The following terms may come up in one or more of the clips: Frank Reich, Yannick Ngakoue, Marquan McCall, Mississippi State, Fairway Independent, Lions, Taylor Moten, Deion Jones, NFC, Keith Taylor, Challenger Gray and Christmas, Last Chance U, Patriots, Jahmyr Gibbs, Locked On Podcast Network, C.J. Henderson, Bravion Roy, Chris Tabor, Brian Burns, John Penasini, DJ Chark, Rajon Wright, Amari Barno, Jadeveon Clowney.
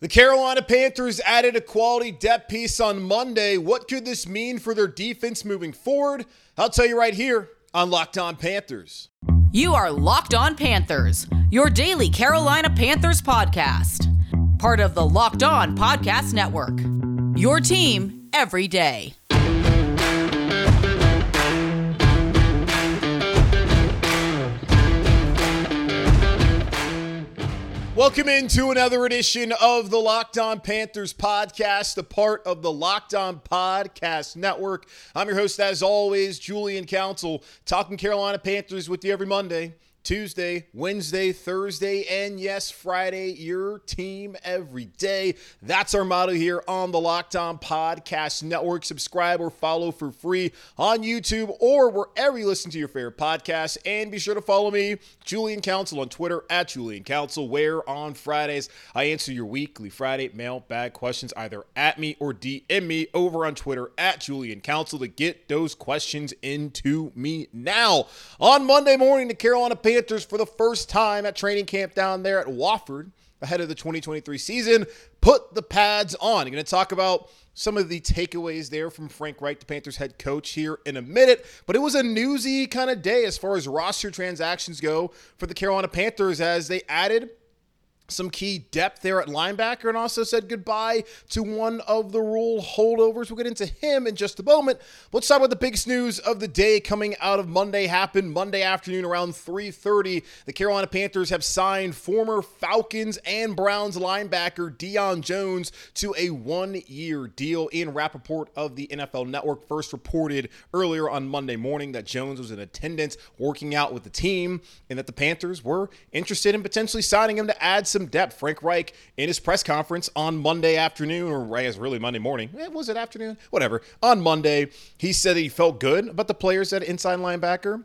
The Carolina Panthers added a quality depth piece on Monday. What could this mean for their defense moving forward? I'll tell you right here on Locked On Panthers. You are Locked On Panthers, your daily Carolina Panthers podcast. Part of the Locked On Podcast Network, your team every day. Welcome into another edition of the Locked On Panthers podcast, a part of the Locked On Podcast Network. I'm your host, as always, Julian Council, talking Carolina Panthers with you every Monday, Tuesday, Wednesday, Thursday, and yes, Friday, your team every day. That's our motto here on the Locked On Podcast Network. Subscribe or follow for free on YouTube or wherever you listen to your favorite podcasts. And be sure to follow me, Julian Council, on Twitter, at Julian Council, where on Fridays I answer your weekly Friday mailbag questions either at me or DM me over on Twitter, at Julian Council, to get those questions into me now. On Monday morning, the Carolina Panthers, for the first time at training camp down there at Wofford ahead of the 2023 season, put the pads on. I'm going to talk about some of the takeaways there from Frank Reich, the Panthers head coach, here in a minute. But it was a newsy kind of day as far as roster transactions go for the Carolina Panthers, as they added some key depth there at linebacker and also said goodbye to one of the rule holdovers. We'll get into him in just a moment. Let's talk about the biggest news of the day coming out of Monday. Happened Monday afternoon around 3:30. The Carolina Panthers have signed former Falcons and Browns linebacker Deion Jones to a one-year deal. Ian Rapaport of the NFL Network first reported earlier on Monday morning that Jones was in attendance working out with the team and that the Panthers were interested in potentially signing him to add some depth. Frank Reich, in his press conference on Monday afternoon, or I guess really Monday morning, was it afternoon? Whatever. On Monday, he said that he felt good about the players at inside linebacker.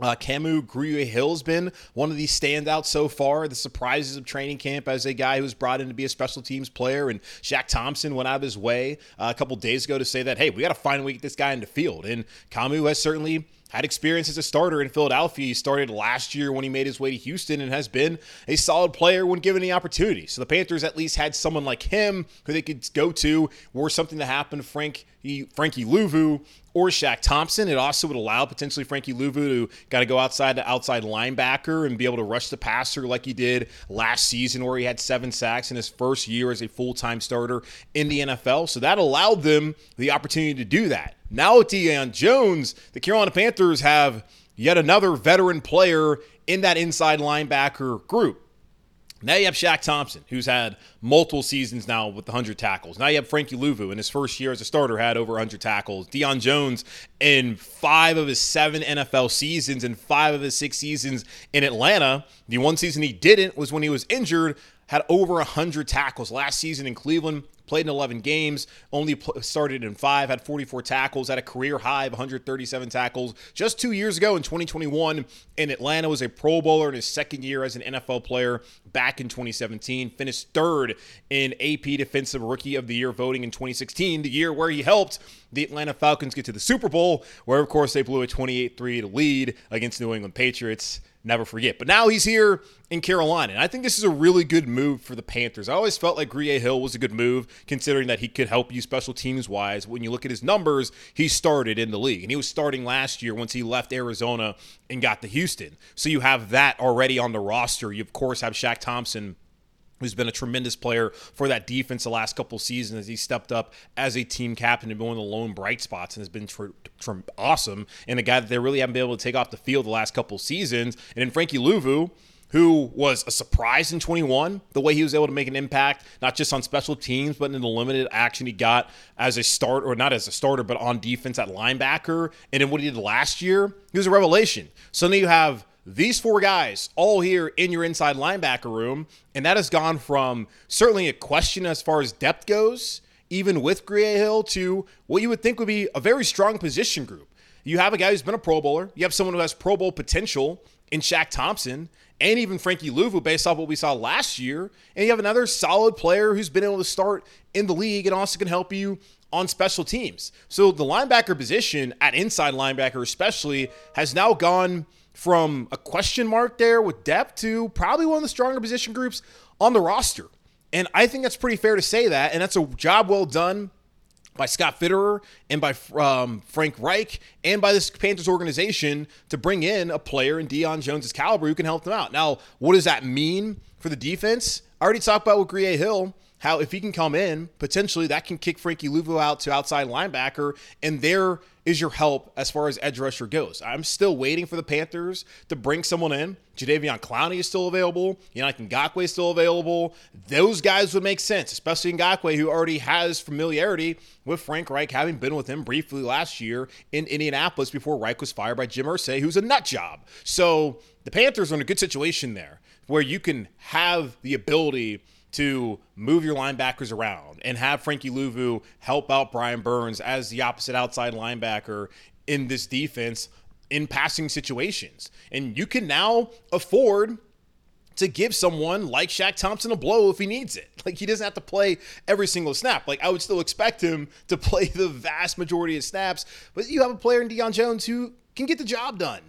Camu Gruyer-Hill's been one of the standouts so far, the surprises of training camp, as a guy who was brought in to be a special teams player. And Shaq Thompson went out of his way a couple days ago to say that, hey, we got to find a way to get this guy in the field. And Camu has certainly had experience as a starter in Philadelphia. He started last year when he made his way to Houston and has been a solid player when given the opportunity. So the Panthers at least had someone like him who they could go to were something to happen to Frankie Luvu or Shaq Thompson. It also would allow potentially Frankie Luvu to got to go outside to outside linebacker and be able to rush the passer like he did last season, where he had 7 sacks in his first year as a full-time starter in the NFL. So that allowed them the opportunity to do that. Now with Deion Jones, the Carolina Panthers have yet another veteran player in that inside linebacker group. Now you have Shaq Thompson, who's had multiple seasons now with 100 tackles. Now you have Frankie Luvu, in his first year as a starter, had over 100 tackles. Deion Jones, in 5 of his 7 NFL seasons and 5 of his 6 seasons in Atlanta, the one season he didn't was when he was injured, had over 100 tackles. Last season in Cleveland, played in 11 games, only started in 5, had 44 tackles, had a career high of 137 tackles just 2 years ago in 2021 in Atlanta. Was a Pro Bowler in his second year as an NFL player back in 2017, finished third in AP Defensive Rookie of the Year voting in 2016, the year where he helped the Atlanta Falcons get to the Super Bowl, where of course they blew a 28-3 lead against New England Patriots. Never forget. But now he's here in Carolina, and I think this is a really good move for the Panthers. I always felt like Gruyer-Hill was a good move, considering that he could help you special teams-wise. When you look at his numbers, he started in the league, and he was starting last year once he left Arizona and got to Houston. So you have that already on the roster. You, of course, have Shaq Thompson, who's been a tremendous player for that defense the last couple seasons as he stepped up as a team captain and been one of the lone bright spots and has been awesome, and a guy that they really haven't been able to take off the field the last couple seasons. And then Frankie Luvu, who was a surprise in 21, the way he was able to make an impact, not just on special teams, but in the limited action he got as a starter, or not as a starter, but on defense at linebacker. And then what he did last year, he was a revelation. So now you have these 4 guys all here in your inside linebacker room, and that has gone from certainly a question as far as depth goes even with Grierhill, to what you would think would be a very strong position group. You have a guy who's been a Pro Bowler. You have someone who has Pro Bowl potential in Shaq Thompson and even Frankie Luvu based off what we saw last year. And you have another solid player who's been able to start in the league and also can help you on special teams. So the linebacker position, at inside linebacker especially, has now gone from a question mark there with depth to probably one of the stronger position groups on the roster. And I think that's pretty fair to say that, and that's a job well done by Scott Fitterer and by Frank Reich and by this Panthers organization to bring in a player in Deion Jones' caliber who can help them out. Now, what does that mean for the defense? I already talked about with Grierhill, how if he can come in, potentially that can kick Frankie Luvu out to outside linebacker, and there is your help as far as edge rusher goes. I'm still waiting for the Panthers to bring someone in. Jadeveon Clowney is still available. Yannick Ngakoue is still available. Those guys would make sense, especially Ngakoue, who already has familiarity with Frank Reich, having been with him briefly last year in Indianapolis before Reich was fired by Jim Irsay, who's a nut job. So the Panthers are in a good situation there where you can have the ability to move your linebackers around and have Frankie Luvu help out Brian Burns as the opposite outside linebacker in this defense in passing situations. And you can now afford to give someone like Shaq Thompson a blow if he needs it. Like, he doesn't have to play every single snap. Like, I would still expect him to play the vast majority of snaps, but you have a player in Deion Jones who can get the job done.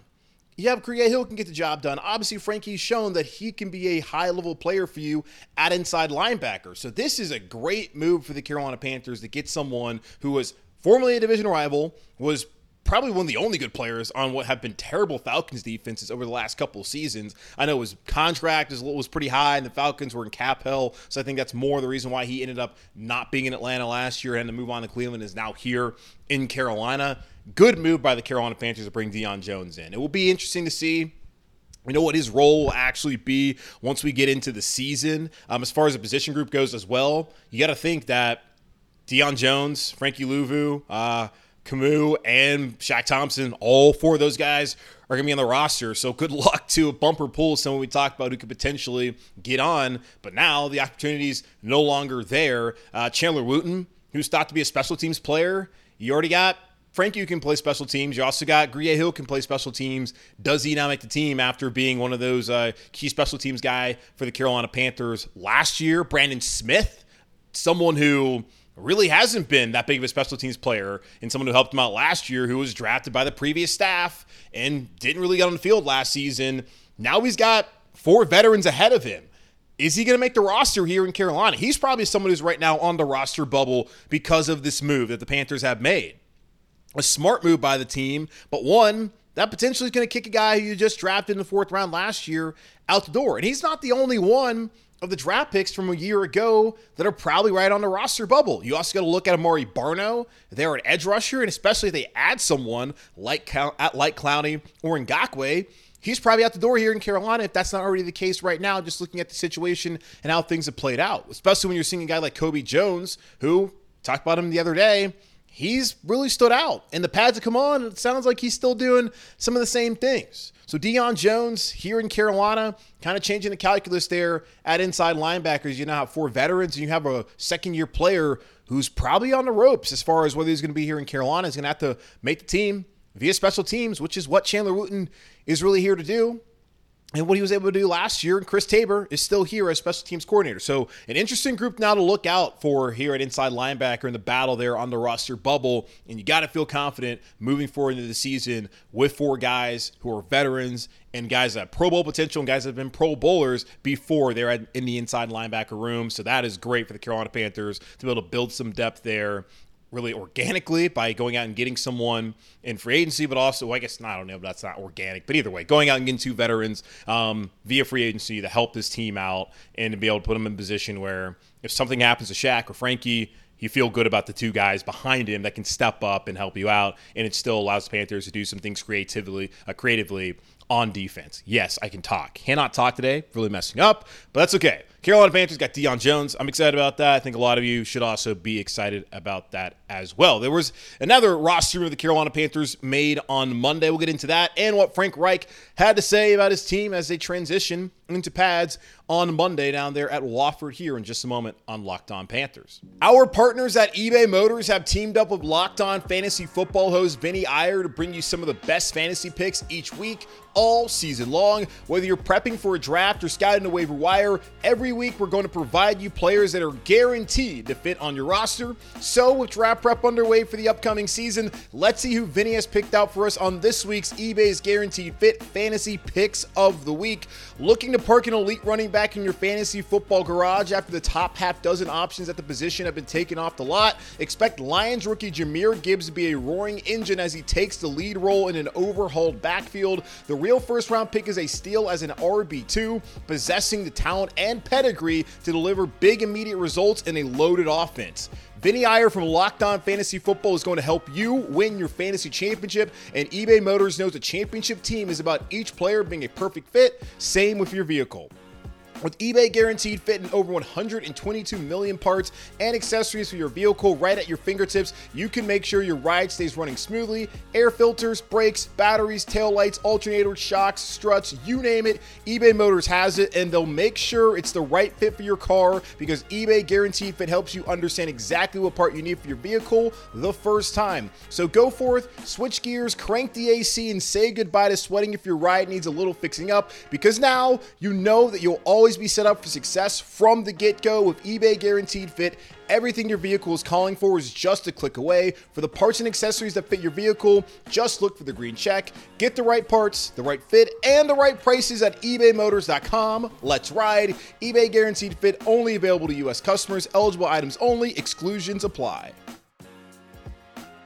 You have Grierhill can get the job done. Obviously, Frankie's shown that he can be a high-level player for you at inside linebacker. So this is a great move for the Carolina Panthers to get someone who was formerly a division rival, was probably one of the only good players on what have been terrible Falcons defenses over the last couple of seasons. I know his contract was pretty high, and the Falcons were in cap hell, so I think that's more the reason why he ended up not being in Atlanta last year and to move on to Cleveland, is now here in Carolina. Good move by the Carolina Panthers to bring Deion Jones in. It will be interesting to see, you know, what his role will actually be once we get into the season. As far as the position group goes as well, you got to think that Deion Jones, Frankie Luvu, Camus, and Shaq Thompson, all four of those guys are going to be on the roster. So good luck to a bumper pool, someone we talked about who could potentially get on. But now the opportunity's no longer there. Chandler Wooten, who's thought to be a special teams player, you already got Frankie, who can play special teams. You also got Grierhill, who can play special teams. Does he now make the team after being one of those key special teams guy for the Carolina Panthers last year? Brandon Smith, someone who really hasn't been that big of a special teams player, and someone who helped him out last year, who was drafted by the previous staff and didn't really get on the field last season. Now he's got four veterans ahead of him. Is he going to make the roster here in Carolina? He's probably someone who's right now on the roster bubble because of this move that the Panthers have made. A smart move by the team, but one that potentially is going to kick a guy who you just drafted in the fourth round last year out the door. And he's not the only one of the draft picks from a year ago that are probably right on the roster bubble. You also got to look at Amari Barno. They're an edge rusher, and especially if they add someone like Clowney or Ngakoue, he's probably out the door here in Carolina if that's not already the case right now, just looking at the situation and how things have played out, especially when you're seeing a guy like Kobe Jones, who, talked about him the other day, he's really stood out, and the pads have come on. It sounds like he's still doing some of the same things. So Deion Jones here in Carolina, kind of changing the calculus there at inside linebackers. You now have four veterans, and you have a second-year player who's probably on the ropes as far as whether he's going to be here in Carolina. He's going to have to make the team via special teams, which is what Chandler Wooten is really here to do. And what he was able to do last year, and Chris Tabor is still here as special teams coordinator. So an interesting group now to look out for here at inside linebacker in the battle there on the roster bubble. And you got to feel confident moving forward into the season with four guys who are veterans and guys that have Pro Bowl potential and guys that have been Pro Bowlers before they're in the inside linebacker room. So that is great for the Carolina Panthers to be able to build some depth there really organically by going out and getting someone in free agency, but also, I guess, I don't know if that's not organic, but either way, going out and getting two veterans via free agency to help this team out and to be able to put them in a position where if something happens to Shaq or Frankie, you feel good about the two guys behind him that can step up and help you out, and it still allows the Panthers to do some things creatively on defense. Yes, I can talk. Cannot talk today. Really messing up, but that's okay. Carolina Panthers got Deion Jones. I'm excited about that. I think a lot of you should also be excited about that as well. There was another roster of the Carolina Panthers made on Monday. We'll get into that and what Frank Reich had to say about his team as they transition into pads on Monday down there at Wofford here in just a moment on Locked On Panthers. Our partners at eBay Motors have teamed up with Locked On Fantasy Football host Vinny Iyer to bring you some of the best fantasy picks each week, all season long. Whether you're prepping for a draft or scouting a waiver wire, every week we're going to provide you players that are guaranteed to fit on your roster. So with draft prep underway for the upcoming season, let's see who Vinny has picked out for us on this week's eBay's Guaranteed Fit Fantasy Picks of the Week. Looking to park an elite running back in your fantasy football garage after the top half dozen options at the position have been taken off the lot? Expect Lions rookie Jahmyr Gibbs to be a roaring engine as he takes the lead role in an overhauled backfield. The real first-round pick is a steal as an RB2, possessing the talent and pedigree to deliver big immediate results in a loaded offense. Vinny Iyer from Locked On Fantasy Football is going to help you win your fantasy championship, and eBay Motors knows a championship team is about each player being a perfect fit, same with your vehicle. With eBay Guaranteed Fit in over 122 million parts and accessories for your vehicle right at your fingertips, you can make sure your ride stays running smoothly. Air filters, brakes, batteries, taillights, alternators, shocks, struts, you name it, eBay Motors has it, and they'll make sure it's the right fit for your car because eBay Guaranteed Fit helps you understand exactly what part you need for your vehicle the first time. So go forth, switch gears, crank the AC, and say goodbye to sweating if your ride needs a little fixing up, because now you know that you'll always be set up for success from the get-go with eBay Guaranteed Fit. Everything your vehicle is calling for is just a click away. For the parts and accessories that fit your vehicle, just look for the green check. Get the right parts, the right fit, and the right prices at ebaymotors.com. Let's ride. eBay Guaranteed Fit, only available to U.S. customers. Eligible items only. Exclusions apply.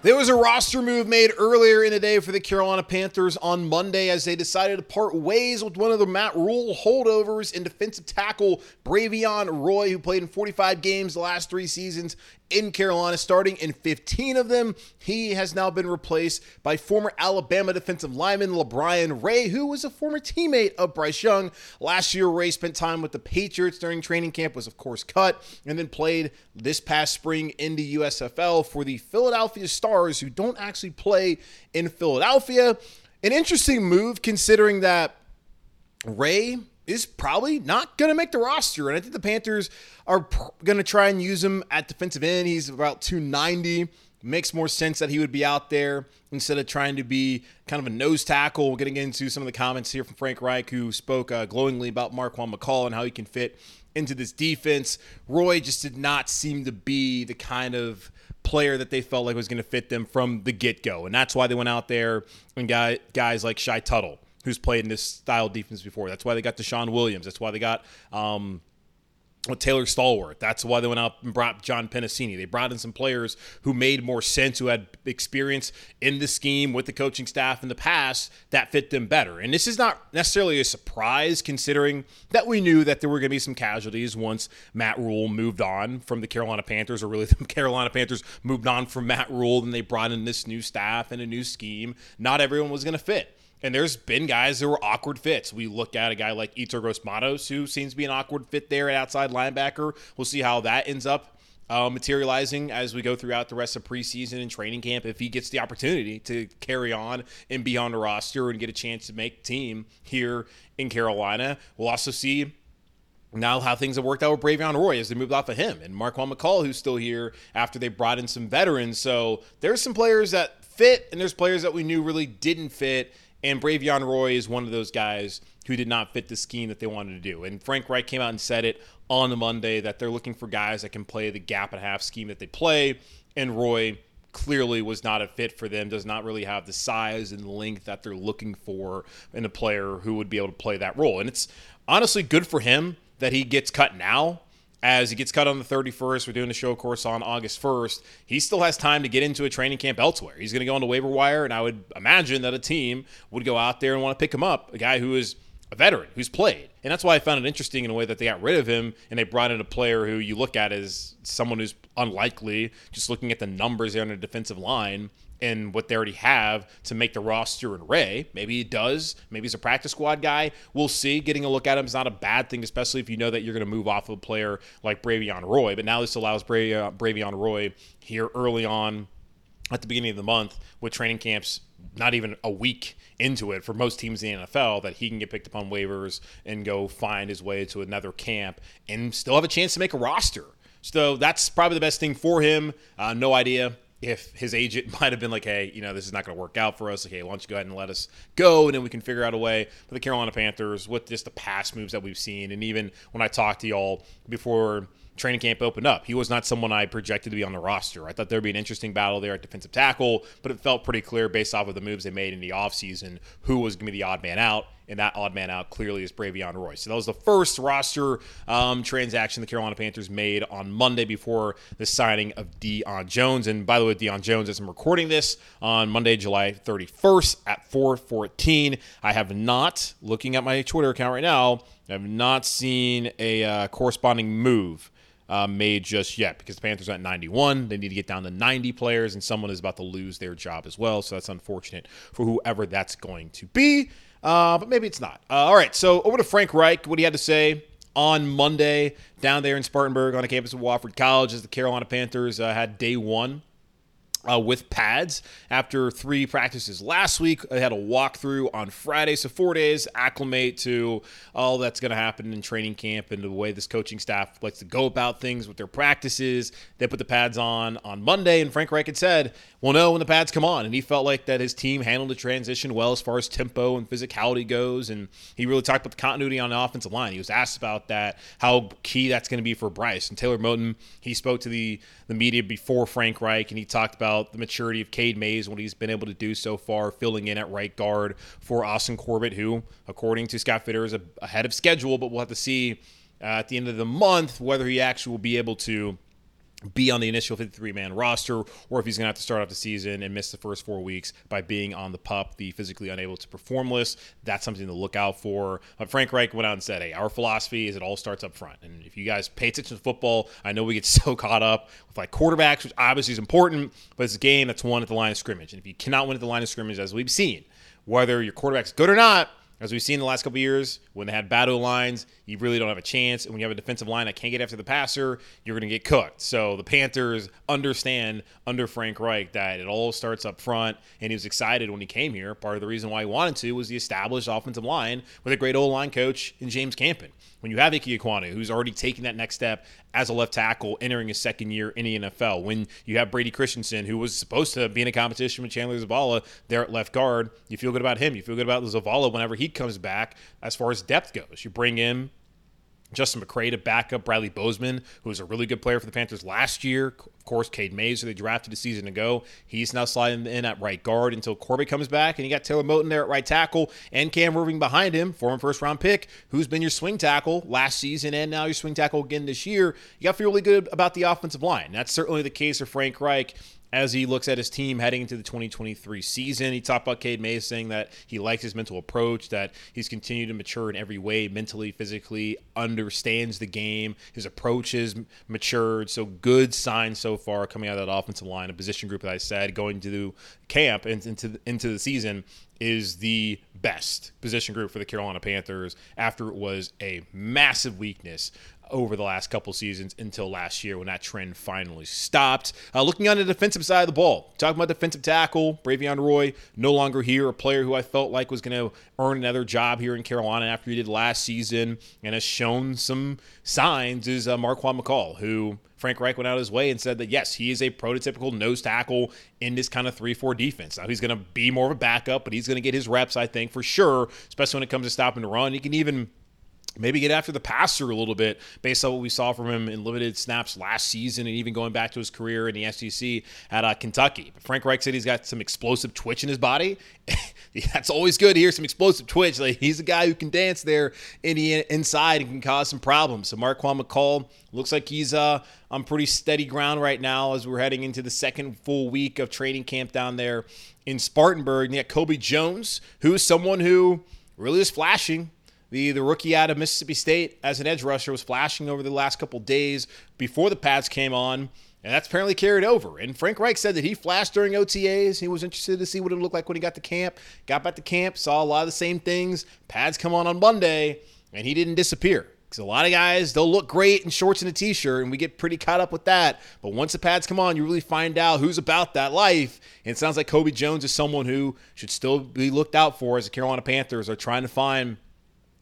There was a roster move made earlier in the day for the Carolina Panthers on Monday as they decided to part ways with one of the Matt Rule holdovers and defensive tackle Bravion Roy, who played in 45 games the last three seasons in Carolina, starting in 15 of them. He has now been replaced by former Alabama defensive lineman LeBrian Ray, who was a former teammate of Bryce Young. Last year, Ray spent time with the Patriots during training camp, was of course cut, and then played this past spring in the USFL for the Philadelphia Stars, who don't actually play in Philadelphia. An interesting move considering that Ray is probably not going to make the roster, and I think the Panthers are going to try and use him at defensive end. He's about 290. Makes more sense that he would be out there instead of trying to be kind of a nose tackle. We're getting into some of the comments here from Frank Reich, who spoke glowingly about Marquan McCall and how he can fit into this defense. Roy just did not seem to be the kind of player that they felt like was going to fit them from the get-go, and that's why they went out there and got guys like Shy Tuttle, who's played in this style of defense before. That's why they got Deshaun Williams. That's why they got Taylor Stallworth. That's why they went out and brought John Penasini. They brought in some players who made more sense, who had experience in the scheme with the coaching staff in the past that fit them better. And this is not necessarily a surprise considering that we knew that there were going to be some casualties once Matt Rule moved on from the Carolina Panthers, or really the Carolina Panthers moved on from Matt Rule, and they brought in this new staff and a new scheme. Not everyone was going to fit. And there's been guys that were awkward fits. We look at a guy like Itor Gross-Matos, who seems to be an awkward fit there at outside linebacker. We'll see how that ends up materializing as we go throughout the rest of preseason and training camp, if he gets the opportunity to carry on and be on the roster and get a chance to make team here in Carolina. We'll also see now how things have worked out with Bravion Roy as they moved off of him, and Marquan McCall, who's still here after they brought in some veterans. So there's some players that fit, and there's players that we knew really didn't fit. And Bravion Roy is one of those guys who did not fit the scheme that they wanted to do. And Frank Reich came out and said it on Monday that they're looking for guys that can play the gap and half scheme that they play. And Roy clearly was not a fit for them, does not really have the size and length that they're looking for in a player who would be able to play that role. And it's honestly good for him that he gets cut now. As he gets cut on the 31st, we're doing the show, of course, on August 1st. He still has time to get into a training camp elsewhere. He's going to go on the waiver wire, and I would imagine that a team would go out there and want to pick him up, a guy who is a veteran who's played. And that's why I found it interesting in a way that they got rid of him and they brought in a player who you look at as someone who's unlikely, just looking at the numbers there on the defensive line and what they already have to make the roster in Ray. Maybe he does. Maybe he's a practice squad guy. We'll see. Getting a look at him is not a bad thing, especially if you know that you're going to move off of a player like Bravion Roy. But now this allows Bravion Roy here early on at the beginning of the month with training camps not even a week into it for most teams in the NFL, that he can get picked up on waivers and go find his way to another camp and still have a chance to make a roster. So that's probably the best thing for him. No idea if his agent might have been like, hey, you know, this is not going to work out for us. Okay, why don't you go ahead and let us go, and then we can figure out a way for the Carolina Panthers with just the past moves that we've seen. And even when I talked to y'all before training camp opened up, he was not someone I projected to be on the roster. I thought there'd be an interesting battle there at defensive tackle, but it felt pretty clear based off of the moves they made in the offseason who was going to be the odd man out, and that odd man out clearly is Bravion Roy. So that was the first roster transaction the Carolina Panthers made on Monday before the signing of Deion Jones. And by the way, Deion Jones, as I'm recording this on Monday, July 31st at 4:14, I have not, looking at my Twitter account right now, I have not seen a corresponding move made just yet, because the Panthers are at 91. They need to get down to 90 players, and someone is about to lose their job as well. So that's unfortunate for whoever that's going to be, but maybe it's not. All right, so over to Frank Reich, what he had to say on Monday down there in Spartanburg on the campus of Wofford College as the Carolina Panthers had day one with pads after three practices last week. They had a walkthrough on Friday, so 4 days acclimate to all that's going to happen in training camp and the way this coaching staff likes to go about things with their practices. They put the pads on Monday, and Frank Reich had said we'll know when the pads come on, and he felt like that his team handled the transition well as far as tempo and physicality goes, and he really talked about the continuity on the offensive line. He was asked about that, how key that's going to be for Bryce and Taylor Moten. He spoke to the media before Frank Reich, and he talked about the maturity of Cade Mays, what he's been able to do so far, filling in at right guard for Austin Corbett, who, according to Scott Fitterer, is ahead of schedule, but we'll have to see at the end of the month whether he actually will be able to be on the initial 53-man roster, or if he's going to have to start off the season and miss the first 4 weeks by being on the PUP, the physically unable to perform list. That's something to look out for. But Frank Reich went out and said, hey, our philosophy is it all starts up front. And if you guys pay attention to football, I know we get so caught up with like quarterbacks, which obviously is important, but it's a game that's won at the line of scrimmage. And if you cannot win at the line of scrimmage, as we've seen, whether your quarterback's good or not, as we've seen the last couple of years, when they had battle lines, you really don't have a chance. And when you have a defensive line that can't get after the passer, you're going to get cooked. So the Panthers understand under Frank Reich that it all starts up front, and he was excited when he came here. Part of the reason why he wanted to was the established offensive line with a great O-line coach in James Campen. When you have Ike Ekwonu, who's already taking that next step as a left tackle entering his second year in the NFL, when you have Brady Christensen, who was supposed to be in a competition with Chandler Zavala there at left guard, you feel good about him. You feel good about Zavala whenever he comes back as far as depth goes. You bring in Justin McCray to back up Bradley Bozeman, who was a really good player for the Panthers last year. Of course, Cade Mays, who they drafted a season ago, he's now sliding in at right guard until Corbett comes back, and you got Taylor Moten there at right tackle, and Cam Irving behind him, former first-round pick, who's been your swing tackle last season and now your swing tackle again this year. You got to feel really good about the offensive line. That's certainly the case for Frank Reich as he looks at his team heading into the 2023 season. He talked about Cade Mays, saying that he likes his mental approach, that he's continued to mature in every way, mentally, physically, understands the game. His approach is matured. So good signs so far coming out of that offensive line, a position group that I said going to camp and into the season is the best position group for the Carolina Panthers after it was a massive weakness over the last couple seasons until last year when that trend finally stopped. Looking on the defensive side of the ball, talking about defensive tackle, Bravion Roy, no longer here, a player who I felt like was going to earn another job here in Carolina after he did last season and has shown some signs, is Marquan McCall, who Frank Reich went out of his way and said that, yes, he is a prototypical nose tackle in this kind of 3-4 defense. Now, he's going to be more of a backup, but he's going to get his reps, I think, for sure, especially when it comes to stopping the run. He can even maybe get after the passer a little bit based on what we saw from him in limited snaps last season and even going back to his career in the SEC at Kentucky. But Frank Reich said he's got some explosive twitch in his body. That's always good to hear, some explosive twitch. Like, he's a guy who can dance there in the inside and can cause some problems. So Marquan McCall looks like he's on pretty steady ground right now as we're heading into the second full week of training camp down there in Spartanburg. And yet Kobe Jones, who is someone who really is flashing. The rookie out of Mississippi State as an edge rusher was flashing over the last couple days before the pads came on, and that's apparently carried over. And Frank Reich said that he flashed during OTAs. He was interested to see what it looked like when he got to camp. Got back to camp, saw a lot of the same things. Pads come on Monday, and he didn't disappear. Because a lot of guys, they'll look great in shorts and a t-shirt, and we get pretty caught up with that. But once the pads come on, you really find out who's about that life. And it sounds like Kobe Jones is someone who should still be looked out for as the Carolina Panthers are trying to find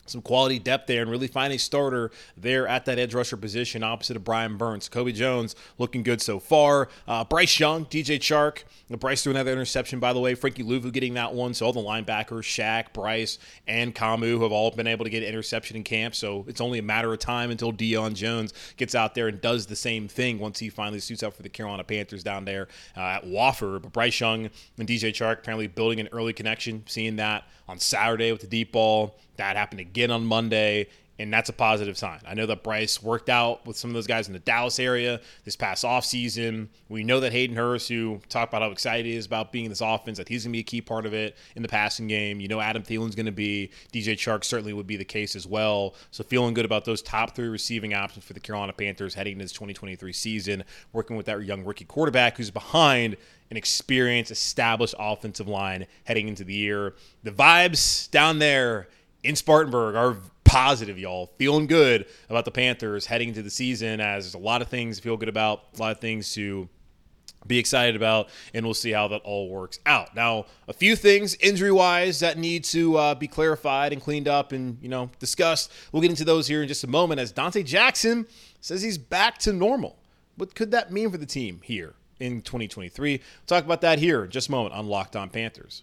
some quality depth there and really find a starter there at that edge rusher position opposite of Brian Burns. Kobe Jones looking good so far. Bryce Young, DJ Chark. Bryce threw another interception, by the way. Frankie Luvu getting that one. So all the linebackers, Shaq, Bryce, and Kamu have all been able to get an interception in camp. So it's only a matter of time until Deion Jones gets out there and does the same thing once he finally suits up for the Carolina Panthers down there at Wofford. But Bryce Young and DJ Chark apparently building an early connection, seeing that on Saturday with the deep ball. That happened again on Monday, and that's a positive sign. I know that Bryce worked out with some of those guys in the Dallas area this past offseason. We know that Hayden Hurst, who talked about how excited he is about being in this offense, that he's going to be a key part of it in the passing game. You know Adam Thielen's going to be. DJ Chark certainly would be the case as well. So feeling good about those top three receiving options for the Carolina Panthers heading into this 2023 season, working with that young rookie quarterback who's behind an experienced, established offensive line heading into the year. The vibes down there in Spartanburg are positive, y'all. Feeling good about the Panthers heading into the season, as there's a lot of things to feel good about, a lot of things to be excited about, and we'll see how that all works out. Now, a few things injury-wise that need to be clarified and cleaned up and, discussed. We'll get into those here in just a moment, as Dante Jackson says he's back to normal. What could that mean for the team here in 2023? We'll talk about that here in just a moment on Locked On Panthers.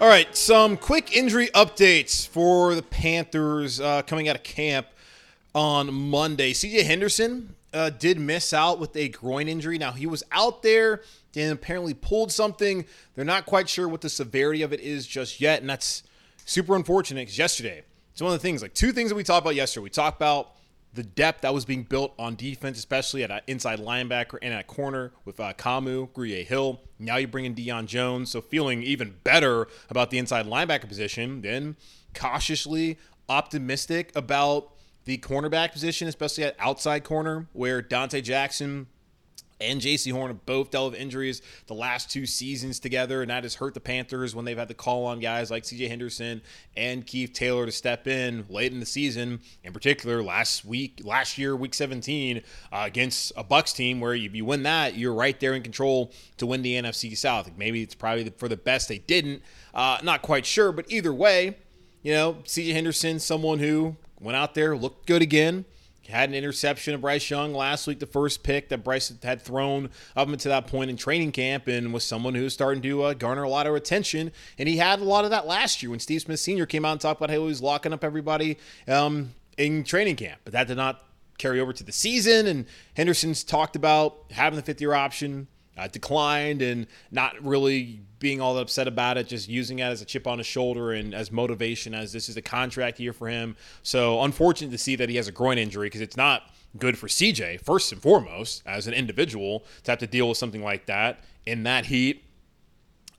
All right, some quick injury updates for the Panthers coming out of camp on Monday. C.J. Henderson did miss out with a groin injury. Now, he was out there and apparently pulled something. They're not quite sure what the severity of it is just yet, and that's super unfortunate because yesterday, it's one of the things, two things that we talked about yesterday. We talked about the depth that was being built on defense, especially at an inside linebacker and at corner with Kamu, Grier-Hill. Now you bring in Deion Jones, so feeling even better about the inside linebacker position, then cautiously optimistic about the cornerback position, especially at outside corner, where Dante Jackson and J.C. Horn have both dealt with injuries the last two seasons together, and that has hurt the Panthers when they've had to call on guys like C.J. Henderson and Keith Taylor to step in late in the season, in particular last year, Week 17, against a Bucs team where if you win that, you're right there in control to win the NFC South. Maybe it's probably for the best they didn't. Not quite sure, but either way, C.J. Henderson, someone who went out there, looked good again. Had an interception of Bryce Young last week, the first pick that Bryce had thrown up until that point in training camp, and was someone who was starting to garner a lot of attention. And he had a lot of that last year when Steve Smith Sr. came out and talked about how he was locking up everybody in training camp. But that did not carry over to the season, and Henderson's talked about having the fifth-year option, declined, and not really being all that upset about it, just using it as a chip on his shoulder and as motivation as this is a contract year for him. So unfortunate to see that he has a groin injury, because it's not good for CJ, first and foremost, as an individual, to have to deal with something like that in that heat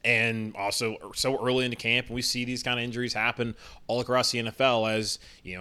and also so early into camp. And we see these kind of injuries happen all across the NFL, as,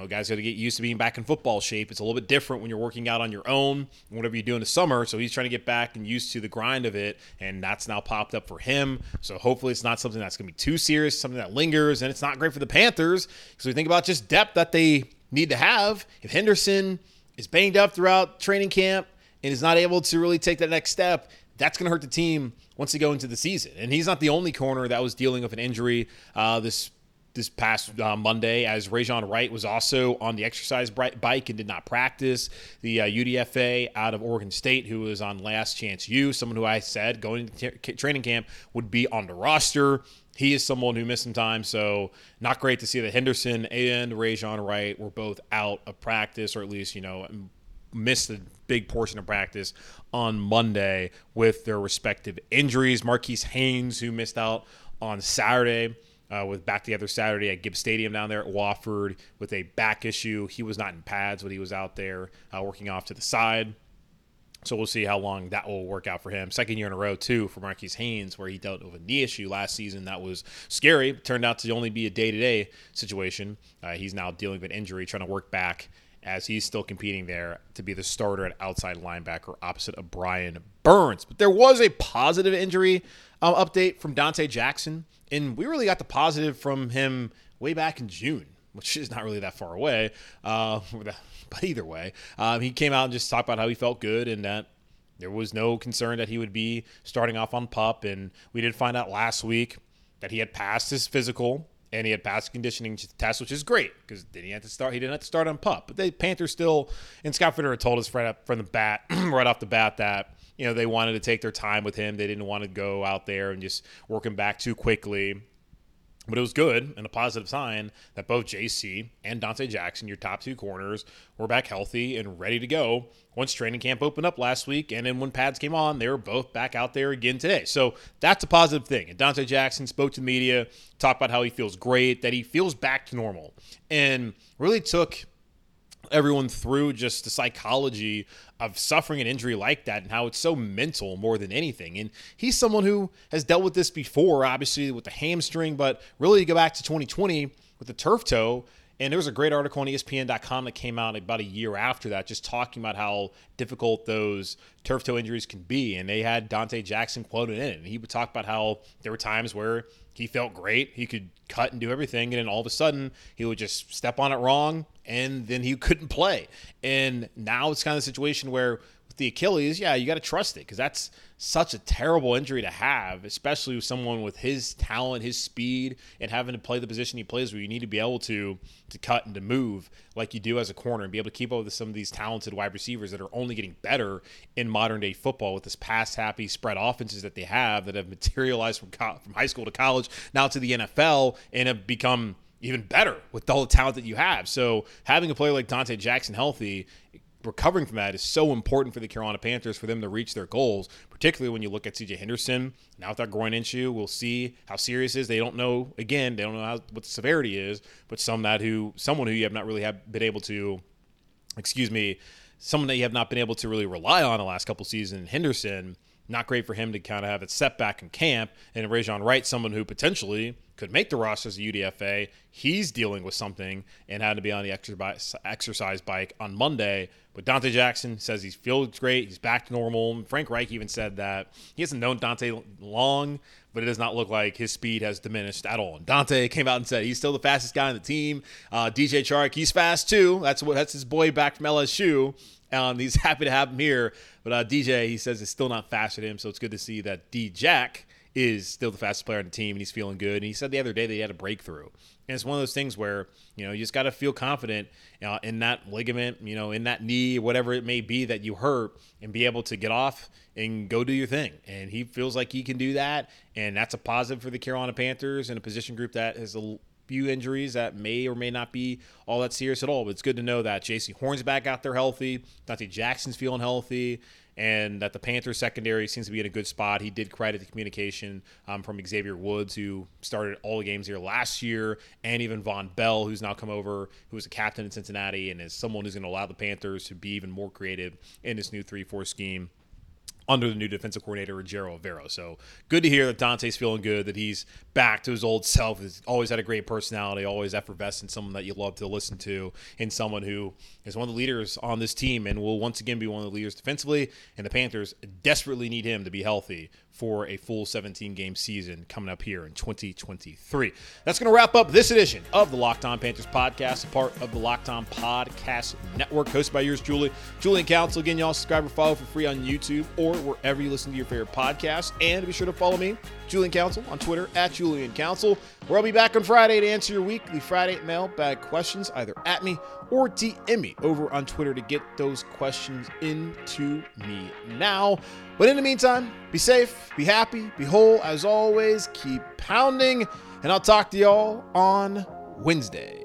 guys got to get used to being back in football shape. It's a little bit different when you're working out on your own, whatever you do in the summer. So he's trying to get back and used to the grind of it, and that's now popped up for him. So hopefully it's not something that's going to be too serious, something that lingers, and it's not great for the Panthers. So we think about just depth that they need to have. If Henderson is banged up throughout training camp and is not able to really take that next step, that's going to hurt the team once they go into the season. And he's not the only corner that was dealing with an injury this this past Monday, as Rajon Wright was also on the exercise bike and did not practice. The UDFA out of Oregon State, who was on Last Chance U, someone who I said going to training camp would be on the roster. He is someone who missed some time, so not great to see that Henderson and Rajon Wright were both out of practice, or at least, you know, missed a big portion of practice on Monday with their respective injuries. Marquise Haynes, who missed out on Saturday, was back together Saturday at Gibbs Stadium down there at Wofford with a back issue. He was not in pads, but he was out there working off to the side. So we'll see how long that will work out for him. Second year in a row, too, for Marquise Haynes, where he dealt with a knee issue last season. That was scary. It turned out to only be a day-to-day situation. He's now dealing with an injury, trying to work back as he's still competing there to be the starter at outside linebacker opposite of Brian Burns. But there was a positive injury update from Dante Jackson, and we really got the positive from him way back in June, which is not really that far away. But either way, he came out and just talked about how he felt good and that there was no concern that he would be starting off on PUP. And we did find out last week that he had passed his physical and he had passed conditioning tests, which is great because then he had to start. He didn't have to start on PUP. But the Panthers still, and Scott Fitterer told us right off the bat that, you know, they wanted to take their time with him. They didn't want to go out there and just work him back too quickly. But it was good and a positive sign that both JC and Dante Jackson, your top two corners, were back healthy and ready to go once training camp opened up last week. And then when pads came on, they were both back out there again today. So that's a positive thing. And Dante Jackson spoke to the media, talked about how he feels great, that he feels back to normal, and really took everyone through just the psychology of suffering an injury like that and how it's so mental more than anything. And he's someone who has dealt with this before, obviously with the hamstring, but really to go back to 2020 with the turf toe. And there was a great article on ESPN.com that came out about a year after that, just talking about how difficult those turf toe injuries can be. And they had Dante Jackson quoted in it. And he would talk about how there were times where he felt great. He could cut and do everything. And then all of a sudden, he would just step on it wrong, and then he couldn't play. And now it's kind of a situation where with the Achilles, yeah, you got to trust it because that's such a terrible injury to have, especially with someone with his talent, his speed, and having to play the position he plays where you need to be able to cut and to move like you do as a corner and be able to keep up with some of these talented wide receivers that are only getting better in modern-day football with this pass-happy spread offenses that they have that have materialized from high school to college, now to the NFL, and have become even better with all the talent that you have. So having a player like Dante Jackson healthy, recovering from that is so important for the Carolina Panthers for them to reach their goals, particularly when you look at C.J. Henderson. Now with that groin issue, we'll see how serious it is. They don't know, again, what the severity is, but someone that you have not been able to really rely on the last couple seasons, Henderson, not great for him to kind of have a setback in camp. And Rajon Wright, someone who potentially could make the roster as a UDFA, he's dealing with something and had to be on the exercise bike on Monday. But Dante Jackson says he feels great. He's back to normal. Frank Reich even said that he hasn't known Dante long, but it does not look like his speed has diminished at all. And Dante came out and said he's still the fastest guy on the team. DJ Chark, he's fast too. That's his boy back from LSU. He's happy to have him here. But DJ, he says it's still not faster than him, so it's good to see that D-Jack is still the fastest player on the team, and he's feeling good. And he said the other day that he had a breakthrough. And it's one of those things where, you know, you just got to feel confident in that ligament, you know, in that knee, whatever it may be that you hurt, and be able to get off and go do your thing. And he feels like he can do that, and that's a positive for the Carolina Panthers in a position group that has a few injuries that may or may not be all that serious at all. But it's good to know that J.C. Horn's back out there healthy, Dante Jackson's feeling healthy, and that the Panthers secondary seems to be in a good spot. He did credit the communication from Xavier Woods, who started all the games here last year, and even Von Bell, who's now come over, who was a captain in Cincinnati and is someone who's going to allow the Panthers to be even more creative in this new 3-4 scheme under the new defensive coordinator, Rogero Alvaro. So good to hear that Dante's feeling good, that he's back to his old self. He's always had a great personality, always effervescent, someone that you love to listen to, and someone who is one of the leaders on this team and will once again be one of the leaders defensively. And the Panthers desperately need him to be healthy for a full 17-game season coming up here in 2023. That's going to wrap up this edition of the Locked On Panthers podcast, a part of the Locked On Podcast Network, hosted by yours, Julian Council. Again, y'all subscribe or follow for free on YouTube or wherever you listen to your favorite podcast. And be sure to follow me, Julian Council, on Twitter, @JulianCouncil, where I'll be back on Friday to answer your weekly Friday mailbag questions, either at me or DM me over on Twitter to get those questions into me now. But in the meantime, be safe, be happy, be whole. As always, keep pounding, and I'll talk to y'all on Wednesday.